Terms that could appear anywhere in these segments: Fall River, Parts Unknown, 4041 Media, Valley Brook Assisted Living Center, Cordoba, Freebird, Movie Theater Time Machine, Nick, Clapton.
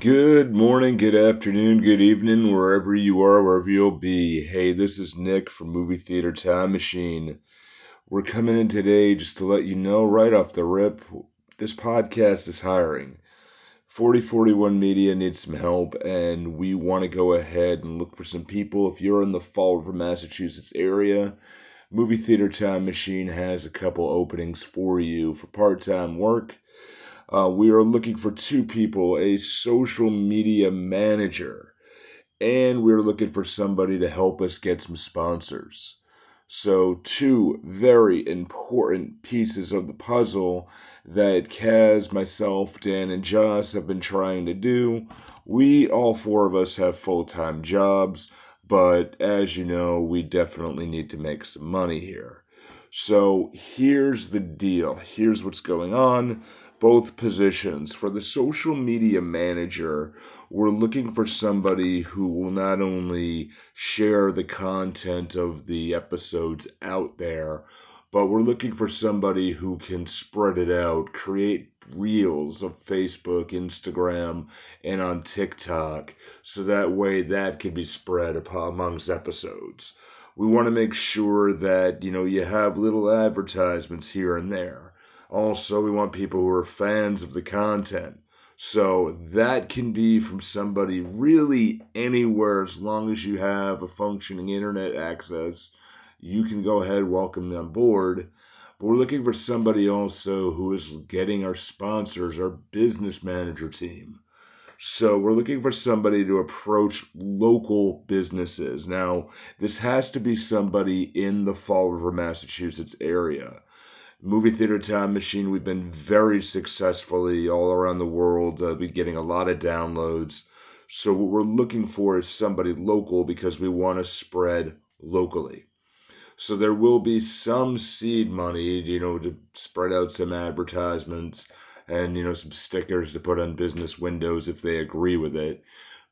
Good morning, good afternoon, good evening, wherever you are, wherever you'll be. Hey, this is Nick from Movie Theater Time Machine. We're coming in today just to let you know right off the rip, this podcast is hiring. 4041 Media needs some help, and we want to go ahead and look for some people. If you're in the Fall River, Massachusetts area, Movie Theater Time Machine has a couple openings for you for part-time work. We are looking for two people, a social media manager, and we're looking for somebody to help us get some sponsors. So two very important pieces of the puzzle that Kaz, myself, Dan, and Joss have been trying to do. We, all four of us, have full-time jobs, but as you know, we definitely need to make some money here. So here's the deal. Here's what's going on. Both positions. For the social media manager, we're looking for somebody who will not only share the content of the episodes out there, but we're looking for somebody who can spread it out, create reels of Facebook, Instagram, and on TikTok, so that way that can be spread amongst episodes. We want to make sure that, you know, you have little advertisements here and there. Also, we want people who are fans of the content. So that can be from somebody really anywhere, as long as you have a functioning internet access. You can go ahead and welcome them aboard. But we're looking for somebody also who is getting our sponsors, our business manager team. So we're looking for somebody to approach local businesses. Now, this has to be somebody in the Fall River, Massachusetts area. Movie Theater Time Machine, we've been very successfully all around the world. Been getting a lot of downloads. So what we're looking for is somebody local because we want to spread locally. So there will be some seed money, you know, to spread out some advertisements and, you know, some stickers to put on business windows if they agree with it.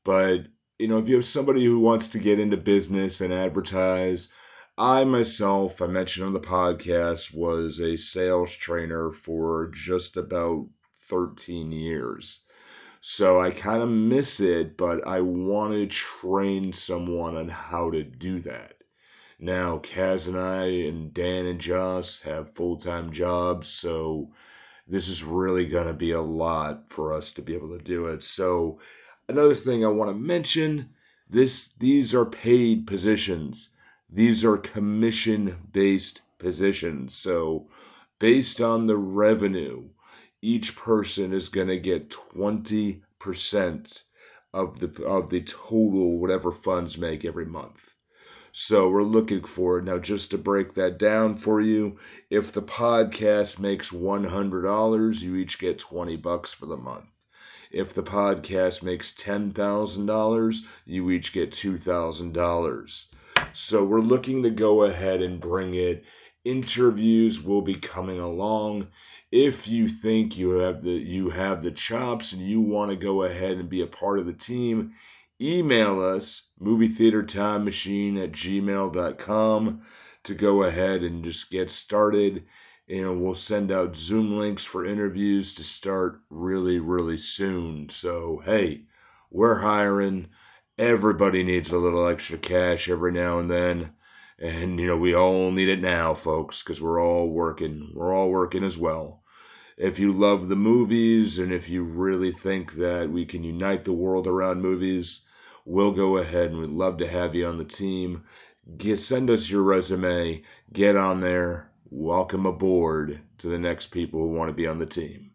But, you know, if you have somebody who wants to get into business and advertise, I myself, I mentioned on the podcast, was a sales trainer for just about 13 years. So I kind of miss it, but I want to train someone on how to do that. Now, Kaz and I and Dan and Joss have full-time jobs, so this is really going to be a lot for us to be able to do it. So another thing I want to mention, these are paid positions. These are commission-based positions. So based on the revenue, each person is going to get 20% of the total whatever funds make every month. So we're looking for, now just to break that down for you, if the podcast makes $100, you each get $20 for the month. If the podcast makes $10,000, you each get $2,000. So we're looking to go ahead and bring it. Interviews will be coming along. If you think you have the chops and you want to go ahead and be a part of the team, email us, movietheatertimemachine@gmail.com, to go ahead and just get started. You know, we'll send out Zoom links for interviews to start really, really soon. So, hey, we're hiring. Everybody needs a little extra cash every now and then. And, you know, we all need it now, folks, because we're all working. We're all working as well. If you love the movies and if you really think that we can unite the world around movies, we'll go ahead and we'd love to have you on the team. Send us your resume. Get on there. Welcome aboard to the next people who want to be on the team.